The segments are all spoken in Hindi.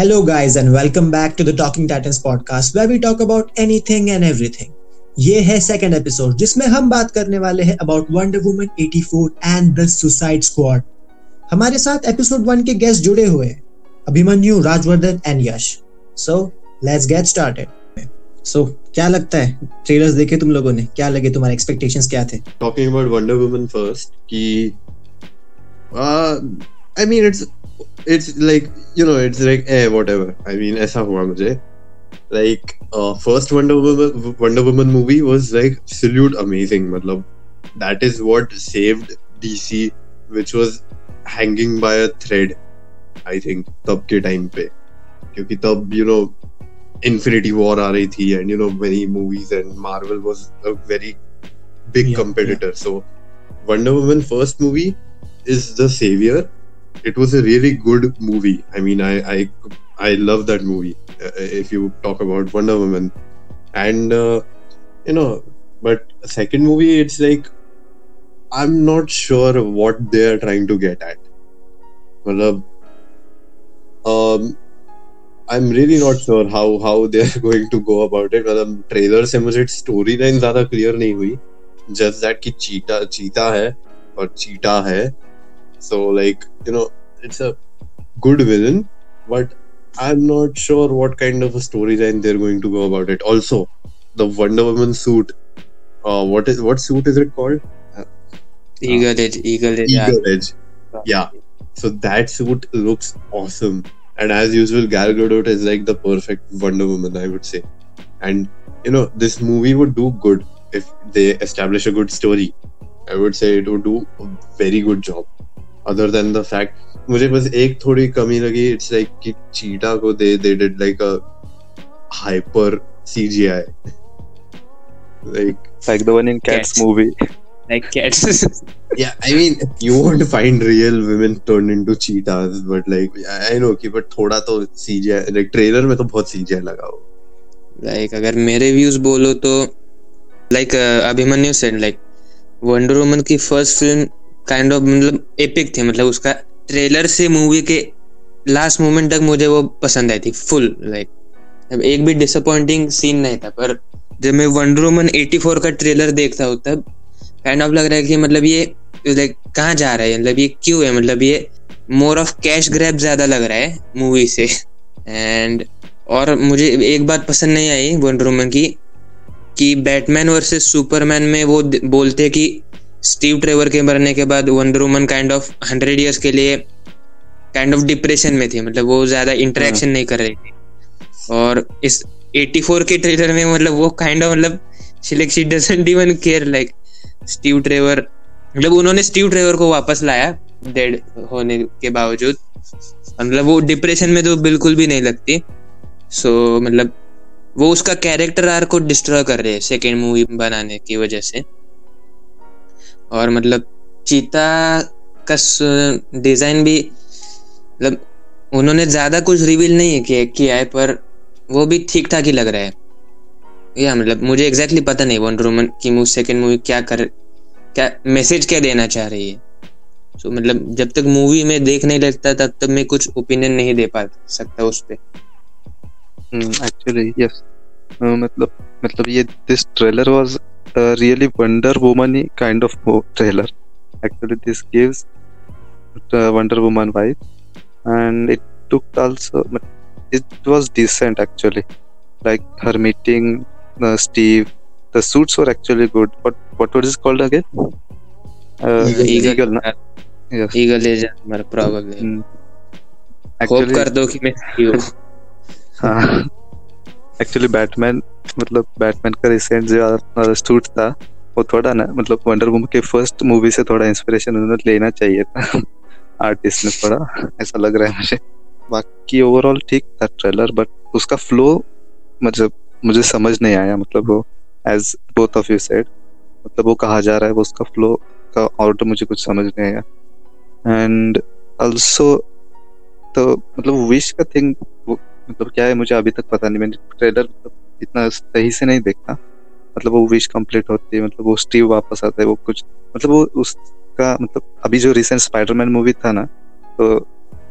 Hello guys and welcome back to the Talking Titans podcast where we talk about anything and everything. ये है second episode जिसमें हम बात करने वाले हैं about Wonder Woman 84 and the Suicide Squad. हमारे साथ episode 1 के guests जुड़े हुए हैं Abhimanyu, Rajvardhan and Yash. So let's get started. So क्या लगता है trailers देखे तुम लोगों ने, क्या लगे, तुम्हारे expectations क्या थे? Talking about Wonder Woman first कि I mean it's like, you know, it's like whatever. I mean, ऐसा हुआ मुझे. Like first Wonder Woman movie was like absolute amazing. मतलब that is what saved DC, which was hanging by a thread. I think तब के time पे, क्योंकि तब you know Infinity War आ रही थी and you know many movies and Marvel was a very big competitor. Yeah. So Wonder Woman first movie is the savior. It was a really good movie. I mean, I love that movie. If you talk about Wonder Woman, and you know, but second movie, it's like I'm not sure what they are trying to get at. Matlab, I'm really not sure how they are going to go about it. Matlab, trailer se mujhe storyline zyada clear nahi hui. Just that ki cheetah hai aur cheetah hai. So like, you know, it's a good villain, but I'm not sure what kind of a storyline they're going to go about it. Also, the Wonder Woman suit, what suit is it called? Eagle Edge. Yeah. So that suit looks awesome. And as usual, Gal Gadot is like the perfect Wonder Woman, I would say. And, you know, this movie would do good if they establish a good story. I would say it would do a very good job. Other than the fact, मुझे बस एक थोड़ी कमी लगी, it's like कि चीटा को they did like a hyper CGI, like the one in Cats movie, like Cats. Yeah, I mean you won't find real women turned into cheetahs, but like I know कि but थोड़ा तो CGI, like trailer में तो बहुत CGI लगा हो. Like अगर मेरे views बोलो तो like Abhimanyu said like Wonder Woman की first film kind of मतलब epic थी, मतलब उसका ट्रेलर से मूवी के लास्ट मोमेंट तक मुझे वो पसंद आई थी फुल, लाइक एक भी डिसअपॉइंटिंग सीन नहीं था. पर जब मैं वंडर वुमन 84 का ट्रेलर देखता हूँ तब काइंड ऑफ लग रहा है कि मतलब ये लाइक कहाँ जा रहा है, मतलब ये क्यों है, मतलब ये मोर ऑफ कैश ग्रैब ज्यादा लग रहा है मूवी से. एंड और मुझे एक बात पसंद नहीं आई वंडर वुमन की कि बैटमैन वर्सेस सुपरमैन में वो बोलते कि स्टीव ट्रेवर के मरने के बाद Wonder Woman kind of 100 years के लिए काइंड ऑफ डिप्रेशन में थी, मतलब वो ज्यादा इंटरेक्शन नहीं कर रही थी. और इस 84 के ट्रेलर में मतलब वो काइंड ऑफ मतलब she doesn't even care, like Steve Trevor मतलब उन्होंने स्टीव ट्रेवर को वापस लाया डेड होने के बावजूद, मतलब वो डिप्रेशन में तो बिल्कुल भी नहीं लगती. सो मतलब वो उसका कैरेक्टर आर्क को डिस्ट्रॉय कर रहे हैं सेकेंड मूवी बनाने की वजह से. और मतलब चीता का डिजाइन भी मतलब उन्होंने ज्यादा कुछ रिवील नहीं किया है पर वो भी ठीक ठाक ही लग रहा है. या मतलब मुझे एग्जैक्टली पता नहीं वंडर वुमन की मूवी सेकंड मूवी क्या मैसेज क्या देना चाह रही है. सो मतलब जब तक मूवी में देख नहीं लगता तब तक मैं कुछ ओपिनियन नहीं दे पा सकता उस पे. एक्चुअली यस, मतलब ये this trailer was really Wonder Woman-y kind of trailer. Actually, this gives Wonder Woman vibe, and it took also. It was decent actually. Like her meeting Steve, the suits were actually good. What was it called again? Eagle. Yes. Eagle is probably. Hope कर दो कि मैं सही हूँ. हाँ. एक्चुअली बैटमैन का रिसेंट जो शूट था वो थोड़ा ना मतलब वंडर वुमन के फर्स्ट मूवी से थोड़ा इंस्पिरेशन उन्होंने लेना चाहिए था आर्टिस्ट ने, थोड़ा ऐसा लग रहा है मुझे. बाकी ओवरऑल ठीक था ट्रेलर, बट उसका फ्लो मतलब मुझे समझ नहीं आया, मतलब वो as both of you said मतलब वो कहा जा रहा है, वो उसका फ्लो का ऑर्डर मुझे कुछ समझ नहीं आया. एंड ऑल्सो तो मतलब विश का थिंग मतलब क्या है मुझे अभी तक पता नहीं, मैंने ट्रेलर इतना सही से नहीं देखा. मतलब वो विश कंप्लीट होती है, मतलब वो स्टीव वापस आता है, वो कुछ मतलब वो उसका मतलब अभी जो रिसेंट स्पाइडरमैन मूवी था ना, तो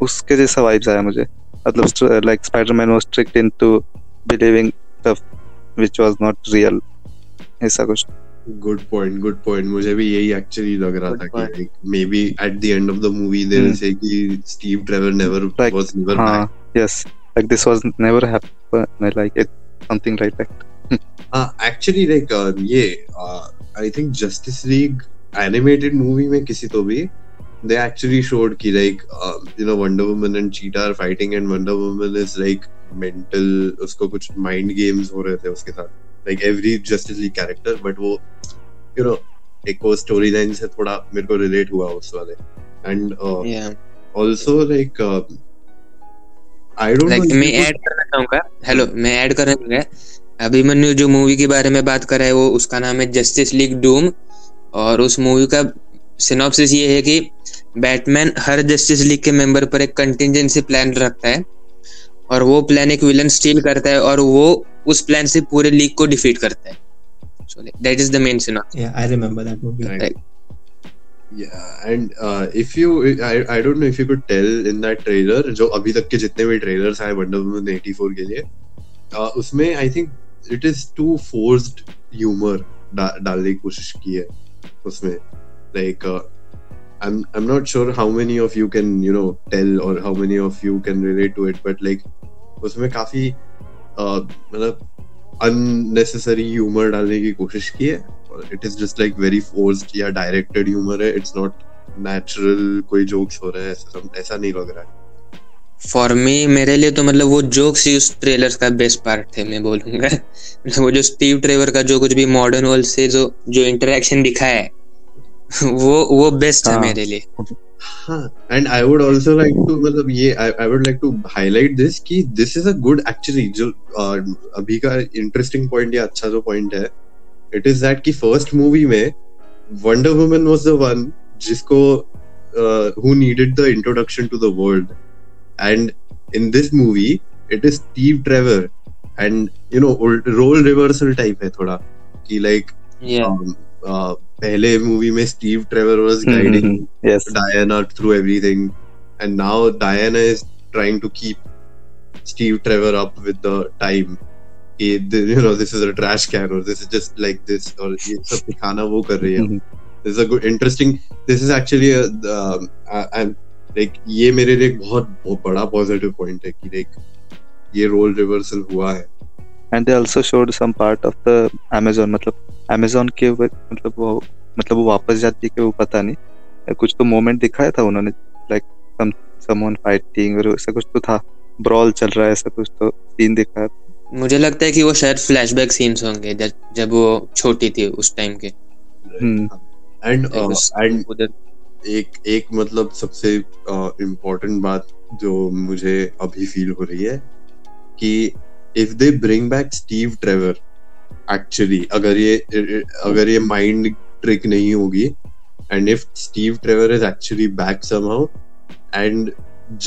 उसके जैसा वाइब्स आया मुझे, मतलब like Spiderman was tricked into believing stuff which was not real, ऐसा कुछ। गुड पॉइंट मुझे भी यही एक्चुअली लग रहा था कि maybe at the end of the movie they will say कि Steve Trevor never was never back, yes like this was never happen, like it something like that. Actually like ये I think Justice League animated movie में किसी तो भी they actually showed ki like you know Wonder Woman and Cheetah are fighting and Wonder Woman is like mental, usko kuch mind games ho rahe the uske sath, like every Justice League character, but wo you know ek wo storyline se thoda mere ko relate hua us wale, and yeah also like I don't like know, main add karna chahunga, hello main add karna chahunga, Abhimanyu जो मूवी के बारे में बात कर रहा है वो उसका नाम है जस्टिस लीग डूम, और उस मूवी का सिनॉप्सिस ये है कि बैटमैन हर जस्टिस लीग के मेंबर पर एक कंटिजेंसी प्लान रखता है और वो प्लान एक विलन स्टील करता है और वो उस प्लान से पूरे लीग को डिफीट करता है। So that is the main synopsis. Yeah, I remember that movie. Right. Yeah, and if you, I don't know if you could tell in that trailer, जो अभी तक के जितने भी trailers आए Wonder Woman 84 के लिए, उसमें I think it is too forced humor डालने की कोशिश की है उसमें, like I'm not sure how many of you can you know tell or how many of you can relate to it, but like उसमें काफी मतलब unnecessary humor डालने की कोशिश की है, और it is just like very forced या directed humor है, it's not natural कोई jokes हो रहा है, ऐसा नहीं लग रहा है for me, मेरे लिए तो मतलब वो jokes ही उस trailers का best part थे मैं बोलूँगा। मतलब वो जो Steve Trevor का जो कुछ भी modern world से जो interaction दिखा है वो बेस्ट है मेरे लिए। And I would also like to मतलब ये I would like to highlight this कि this is a good actually जो अभी का इंटरेस्टिंग पॉइंट या अच्छा जो पॉइंट है इट इज दैट कि फर्स्ट मूवी में Wonder Woman was the one जिसको who needed the introduction to the world, and in this movie it is Steve Trevor and you know role reversal type है थोड़ा कि लाइक पहले मूवी में Steve Trevor was guiding Diana through everything and now Diana is trying to keep Steve Trevor up with the time, you know this is a trash can और this is just like this, और ये सब दिखाना वो कर रही है। This is a good interesting, this is actually like ये मेरे लिए बहुत बड़ा पॉजिटिव पॉइंट है कि लाइक ये रोल रिवर्सल हुआ है। And they also showed some part of the Amazon, मतलब Amazon के मतलब वो वापस जाती है कि वो पता नहीं कुछ तो मोमेंट दिखाया था उन्होंने लाइक समवन फाइटिंग और ऐसा कुछ तो था, ब्रॉल चल रहा है ऐसा कुछ तो सीन दिखाया। मुझे लगता है कि वो शायद फ्लैशबैक सीन्स होंगे जब वो छोटी थी उस टाइम के। एंड एक मतलब सबसे इम्पोर्टेंट बात जो मुझे अभी फील हो रही है कि if they bring back Steve Trevor actually अगर ये mind trick नहीं होगी and if Steve Trevor is actually back somehow and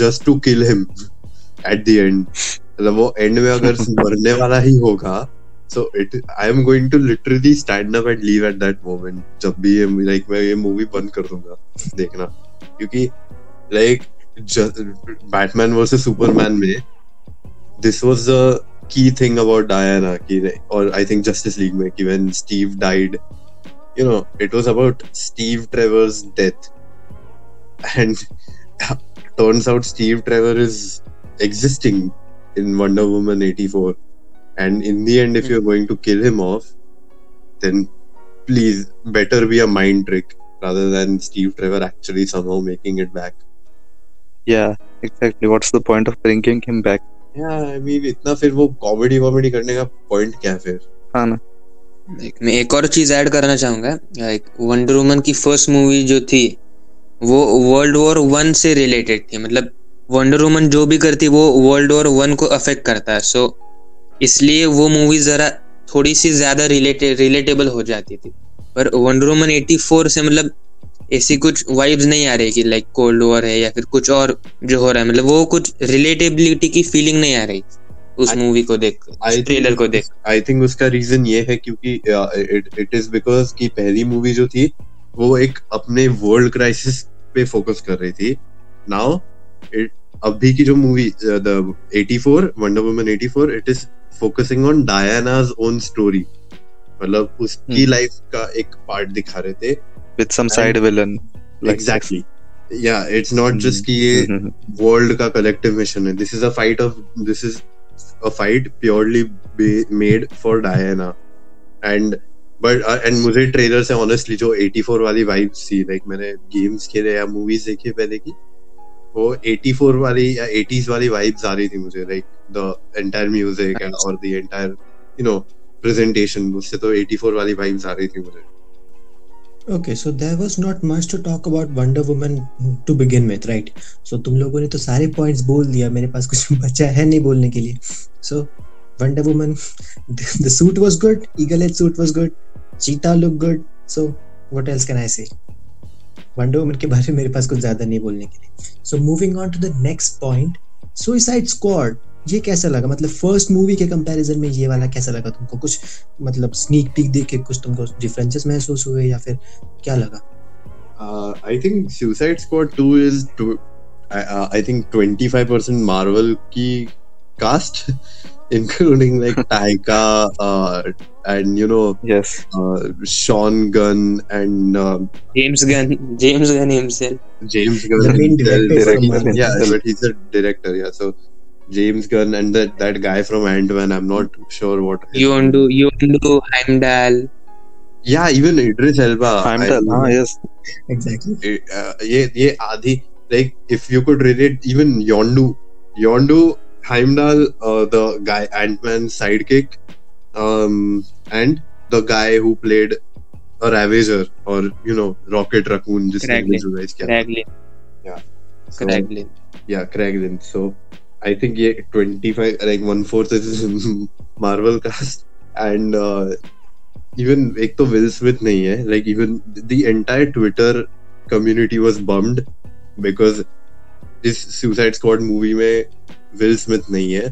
just to kill him at the end, मतलब वो end में अगर मरने वाला ही होगा, so I am going to literally stand up and leave at that moment जब भी ये like मैं ये movie बंद कर दूंगा देखना, क्योंकि like Batman versus Superman में this was the key thing about Diana or I think Justice League में कि when Steve died, you know it was about Steve Trevor's death and turns out Steve Trevor is existing in Wonder Woman 84 and in the end if you're going to kill him off then please better be a mind trick rather than Steve Trevor actually somehow making it back. Yeah, exactly, what's the point of bringing him back? Yeah, I mean, इतना फिर वो कॉमेडी करने का पॉइंट क्या फिर? हाँ ना, मैं एक और चीज ऐड करना चाहूंगा, लाइक वंडर वुमन की फर्स्ट मूवी जो थी वो वर्ल्ड वॉर 1 से रिलेटेड थी, मतलब वंडर वुमन जो भी करती वो वर्ल्ड वॉर 1 को अफेक्ट करता है, सो इसलिए वो मूवी जरा थोड़ी सी ज्यादा रिलेटेबल हो जाती थी, पर वंडर वुमन 84 से मतलब ऐसी कुछ वाइब्स नहीं आ रही कि लाइक कोल्ड वॉर है या फिर कुछ और जो हो रहा है, मतलब वो कुछ रिलेटेबिलिटी की फीलिंग नहीं आ रही उस मूवी को देख ट्रेलर को देख। आई थिंक उसका रीजन ये है क्योंकि इट इज बिकॉज कि पहली मूवी जो थी वो एक अपने वर्ल्ड क्राइसिस पे फोकस कर रही थी, नाउ अभी की जो movie 84 Wonder Woman 84 it is focusing on Diana's own story, मतलब उसकी लाइफ का एक पार्ट दिखा रहे थे with some side villain. Exactly या इट्स नॉट जस्ट कि ये वर्ल्ड का कलेक्टिव मिशन है, this is a fight of this is a fight purely made for Diana. And but and मुझे ट्रेलर से ऑनेस्टली जो 84 वाली वाइब्स थी, लाइक मैंने गेम्स खेले या मूवीज देखी पहले की, वो 84 वाली या 80s वाली वाइब्स आ रही थी मुझे, like the entire music and और the entire you know presentation, उससे तो 84 वाली वाइब्स आ रही थी मुझे. Okay, so there was not much to talk about Wonder Woman to begin with, right? So तुम लोगों ने तो सारे points बोल दिया, मेरे पास कुछ बचा है नहीं बोलने के लिए. So Wonder Woman, the suit was good, eagle-head suit was good, cheetah looked good. So what else can I say? Wonder Woman के बारे में मेरे पास कुछ ज़्यादा नहीं बोलने के लिए. So moving on to the next point, Suicide Squad. ये कैसा लगा, मतलब फर्स्ट मूवी के कंपैरिजन में ये वाला कैसा लगा तुमको? कुछ मतलब स्नीक पीक देख के कुछ तुमको डिफरेंसेस महसूस हुए या फिर क्या लगा? I think suicide squad 2 is I think 25% Marvel की cast including like Taika and you know yes Sean Gunn and James Gunn himself director या but he is a director या so James Gunn and that guy from Ant-Man, I'm not sure what. Yondu, Heimdall. Yeah, even Idris Elba. Heimdall, yes. Exactly. ये आधी, like if you could relate even Yondu, Heimdall, the guy Ant-Man sidekick, and the guy who played a Ravager or you know Rocket Raccoon, just Cragling. Yeah. So, Cragling. Yeah, Cragling. So. I think ये 25 like 1/4 is Marvel cast and even एक तो Will Smith नहीं है, like even the entire Twitter community was bummed because इस Suicide Squad movie में Will Smith नहीं है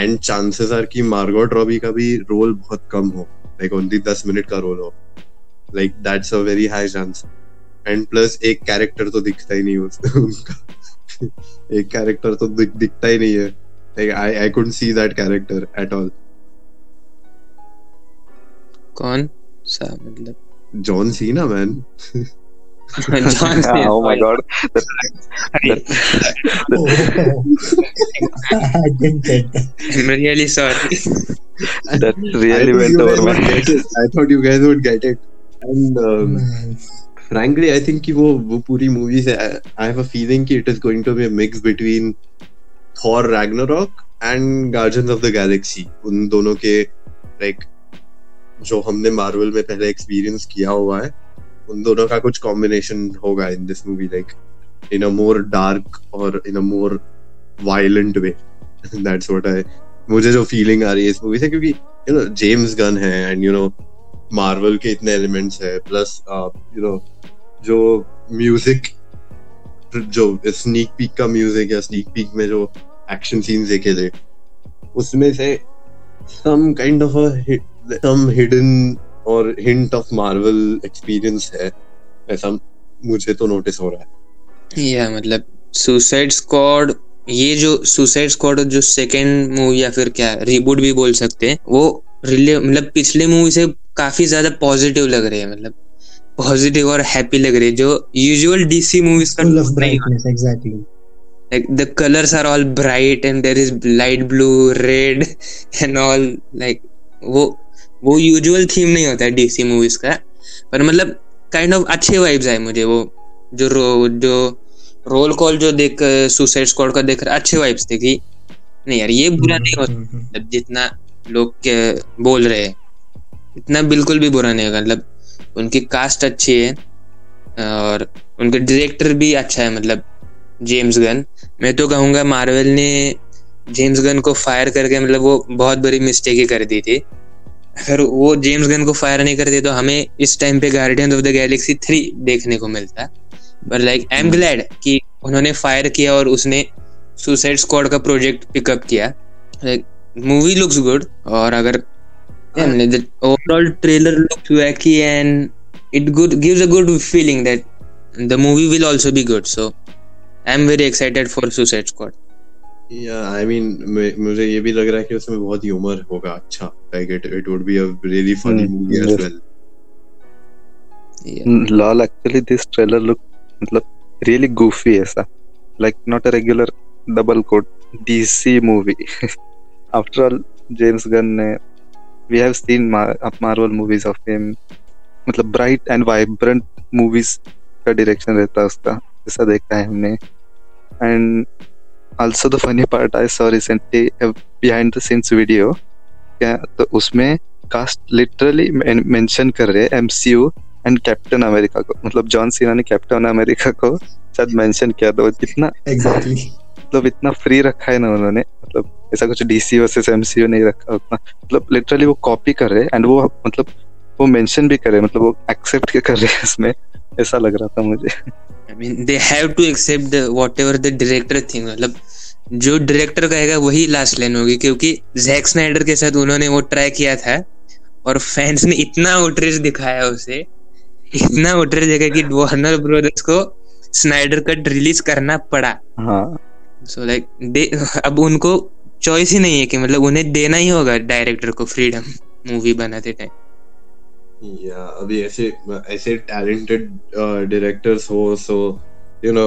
and chances are कि Margo Robbie का भी role बहुत कम हो, like only 10 minute का role हो, like that's a very high chance and plus एक character तो दिखता ही नहीं उसका एक कैरेक्टर तो दिखता ही नहीं है, like I couldn't see that character at all. कौन सा मतलब? John Cena man. John Cena. Oh my God. I didn't get that. I'm really sorry. That really went over my head. I thought you guys would get it. And frankly, I think कि वो पूरी मूवी से I have a feeling कि it is going to be a mix between Thor Ragnarok and Guardians of the Galaxy. उन दोनों के like जो हमने Marvel में पहले experience किया हुआ है, उन दोनों का कुछ combination होगा in this movie, like in a more dark or in a more violent way. That's what I मुझे जो feeling आ रही है इस movie से, क्योंकि you know James Gunn है and you know मार्वल के इतने एलिमेंट्स है, प्लस यू नो जो म्यूजिक जो स्नीक पीक का म्यूजिक या स्नीक पीक में जो एक्शन सीन्स देखे थे उसमें से some kind of some hidden और हिंट ऑफ मार्वल एक्सपीरियंस है, ऐसा मुझे तो नोटिस हो रहा है. या मतलब सुसाइड स्क्वाड, ये जो सुसाइड स्क्वाड जो सेकेंड मूवी या फिर क्या रिबूट भी बोल सकते हैं, वो मतलब पिछले मूवी से काफी ज्यादा पॉजिटिव लग रहे हैं, मतलब पॉजिटिव और हैप्पी लग रहे हैं जो यूजुअल डीसी मूवीज का नहीं. Like the colors are all bright and there is light blue, red and all, like वो यूजुअल थीम नहीं होता है डीसी मूवीज का, पर मतलब काइंड ऑफ अच्छे वाइब्स आए मुझे. वो जो रोल कॉल जो देख सुसाइड स्क्वाड का देख रहा, अच्छे वाइब्स थे कि नहीं यार ये बुरा नहीं होता जितना लोग बोल रहे हैं, इतना बिल्कुल भी बुरा नहीं होगा. मतलब उनकी कास्ट अच्छी है और उनके डायरेक्टर भी अच्छा है, मतलब जेम्स गन. मैं तो कहूँगा मार्वल ने जेम्स गन को फायर करके मतलब वो बहुत बड़ी मिस्टेक ही कर दी थी. अगर वो जेम्स गन को फायर नहीं करते तो हमें इस टाइम पे गार्डियंस ऑफ द गैलेक्सी 3 देखने को मिलता. पर लाइक आई एम ग्लैड कि उन्होंने फायर किया और उसने सुसाइड स्क्वाड का प्रोजेक्ट पिकअप किया. लाइक मूवी लुक्स गुड और अगर the overall trailer looked wacky and it gives a good feeling that the movie will also be good. So I'm very excited for Suicide Squad. I mean मुझे ये भी लग रहा है कि उसमें बहुत ह्यूमर होगा. अच्छा, like it would be a really funny movie as well. Lol actually this trailer look मतलब रियली गूफी ऐसा, like not a regular double quote DC movie. After all James Gunn ने we have seen Marvel movies of him, मतलब ब्राइट एंड वाइब्रेंट मूवीज का डायरेक्शन रहता है उसका, ऐसा देखा है हमने. And also the funny part I saw recently behind the scenes video क्या, तो उसमें कास्ट लिटरली मेंशन कर रहे हैं एमसीयू एंड कैप्टन अमेरिका को. मतलब जॉन सीना ने कैप्टन अमेरिका को शायद मेंशन किया था. कितना एग्जैक्टली मतलब इतना फ्री रखा है ना उन्होंने, मतलब ऐसा कुछ डीसी वर्सेस एमसीयू नहीं रखा उतना. मतलब लिटरली वो कॉपी कर रहे हैं एंड वो मतलब वो मेंशन भी कर रहे हैं, मतलब वो एक्सेप्ट कर रहे हैं इसमें, ऐसा लग रहा था मुझे. I mean they have to accept whatever the director thing. मतलब जो डायरेक्टर कहेगा वही लास्ट लाइन होगी, क्योंकि जैक स्नाइडर के साथ उन्होंने वो ट्राई किया था और फैंस ने इतना आउटरीच दिखाया उसे, इतना आउटरीच दिखाया कि वार्नर ब्रदर्स को स्नाइडर कट रिलीज करना पड़ा. सो लाइक दे अब उनको चॉइस ही नहीं है कि मतलब उन्हें देना ही होगा डायरेक्टर को फ्रीडम मूवी बनाते टाइम. या अभी ऐसे टैलेंटेड डायरेक्टर्स हो, सो यू नो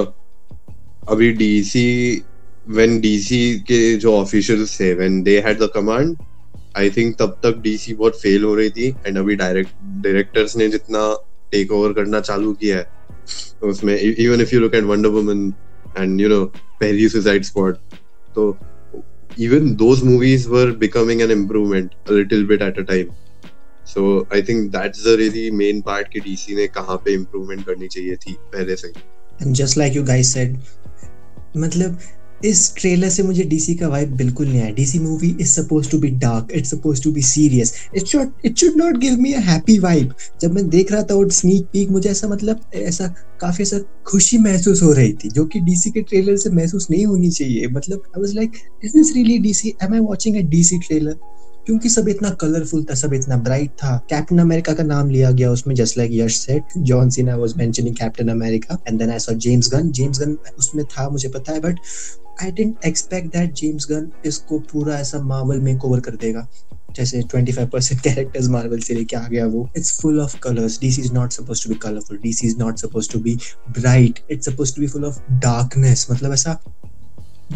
अभी डीसी के जो ऑफिशियल्स थे when they had the command, I think तब तक डीसी बहुत फेल हो रही थी. एंड अभी डायरेक्टर्स ने जितना टेक ओवर करना चालू किया है उसमें, even if you look at Wonder Woman and you know पहली सुसाइड स्क्वाड, तो even those movies were becoming an improvement a little bit at a time. So I think that's the really main part कि DC ने कहाँ पे improvement करनी चाहिए थी पहले से. And just like you guys said, मतलब इस ट्रेलर से मुझे DC का vibe बिल्कुल नहीं आया. DC movie is supposed to be dark, it's supposed to be serious. It should not give me a happy vibe. जब मैं देख रहा था वो sneak peek, मुझे ऐसा मतलब ऐसा काफी ऐसा खुशी महसूस हो रही थी जो कि DC के ट्रेलर से महसूस नहीं होनी चाहिए. मतलब I was like, is this really DC? Am I watching a DC trailer? क्योंकि सब इतना कलरफुल था, सब इतना ब्राइट था. कैप्टन अमेरिका का नाम लिया गया उसमें, just like Yash said. John Cena was mentioning Captain America and then I saw James Gunn उसमें था, मुझे पता है, but I didn't expect that James Gunn इसको पूरा ऐसा मार्वल मेकओवर कर देगा. जैसे 25% कैरेक्टर्स मार्वल से लेके आ गया वो. It's full of colours. DC is not supposed to be colourful, DC is not supposed to be bright, it's supposed to be full of darkness. मतलब ऐसा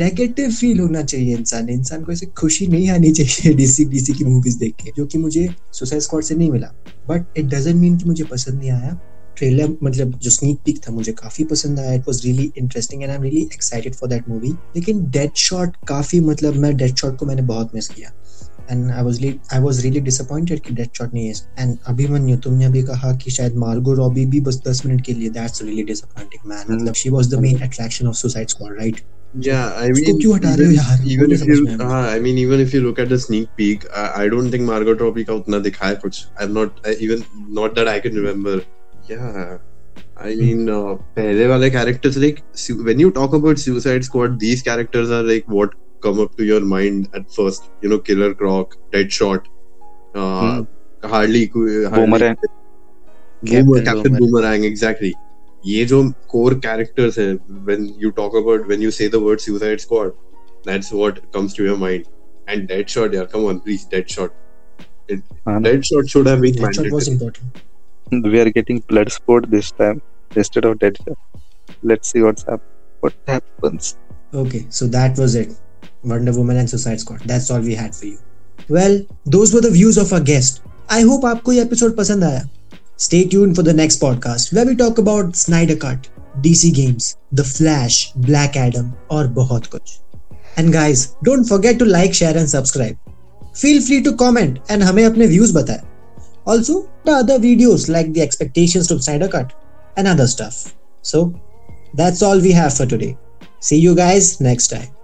नेगेटिव फील होना चाहिए इंसान को, ऐसे खुशी नहीं आनी चाहिए डीसी की मूवीज देख के, जो कि मुझे सुसाइड स्क्वाड से नहीं मिला. बट इट डजंट मीन कि मुझे पसंद नहीं आया ट्रेलर. मतलब जो स्नीक पिक था मुझे काफी पसंद आया, it was really interesting and I am really excited for that movie. लेकिन डेडशॉट काफी मतलब मैं डेडशॉट को मैंने बहुत मिस किया and I was really disappointed कि डेडशॉट नहीं है. एंड अभिमन्यु तुमने भी कहा कि शायद मार्गो रॉबी भी बस 10 मिनट के लिए, दैट्स रियली डिसअपॉइंटिंग मैन. मतलब she was the main attraction of Suicide Squad, right? Yeah, I mean, even if you look at the sneak peek, I don't think Margot Robbie ka utna dikhaya kuch. Not that I can remember. Yeah, I mean, pehle wale characters, like when you talk about Suicide Squad, these characters are like what come up to your mind at first. You know, Killer Croc, Deadshot, Harley, Captain Boomerang, exactly. ये जो कोर कैरेक्टर्स हैं, when you talk about, when you say the word Suicide Squad, that's what comes to your mind. And Deadshot, यार come on please, Deadshot should have been mandatory. We are getting Bloodsport this time instead of Deadshot. Let's see what happens. Okay, so that was it, Wonder Woman and Suicide Squad. That's all we had for you. Well, those were the views of our guest. I hope आपको ये एपिसोड पसंद आया. Stay tuned for the next podcast where we talk about Snyder Cut, DC Games, The Flash, Black Adam और बहुत कुछ. And guys, don't forget to like, share and subscribe. Feel free to comment and हमें अपने views बताएं. Also, the other videos like the expectations from Snyder Cut and other stuff. So, that's all we have for today. See you guys next time.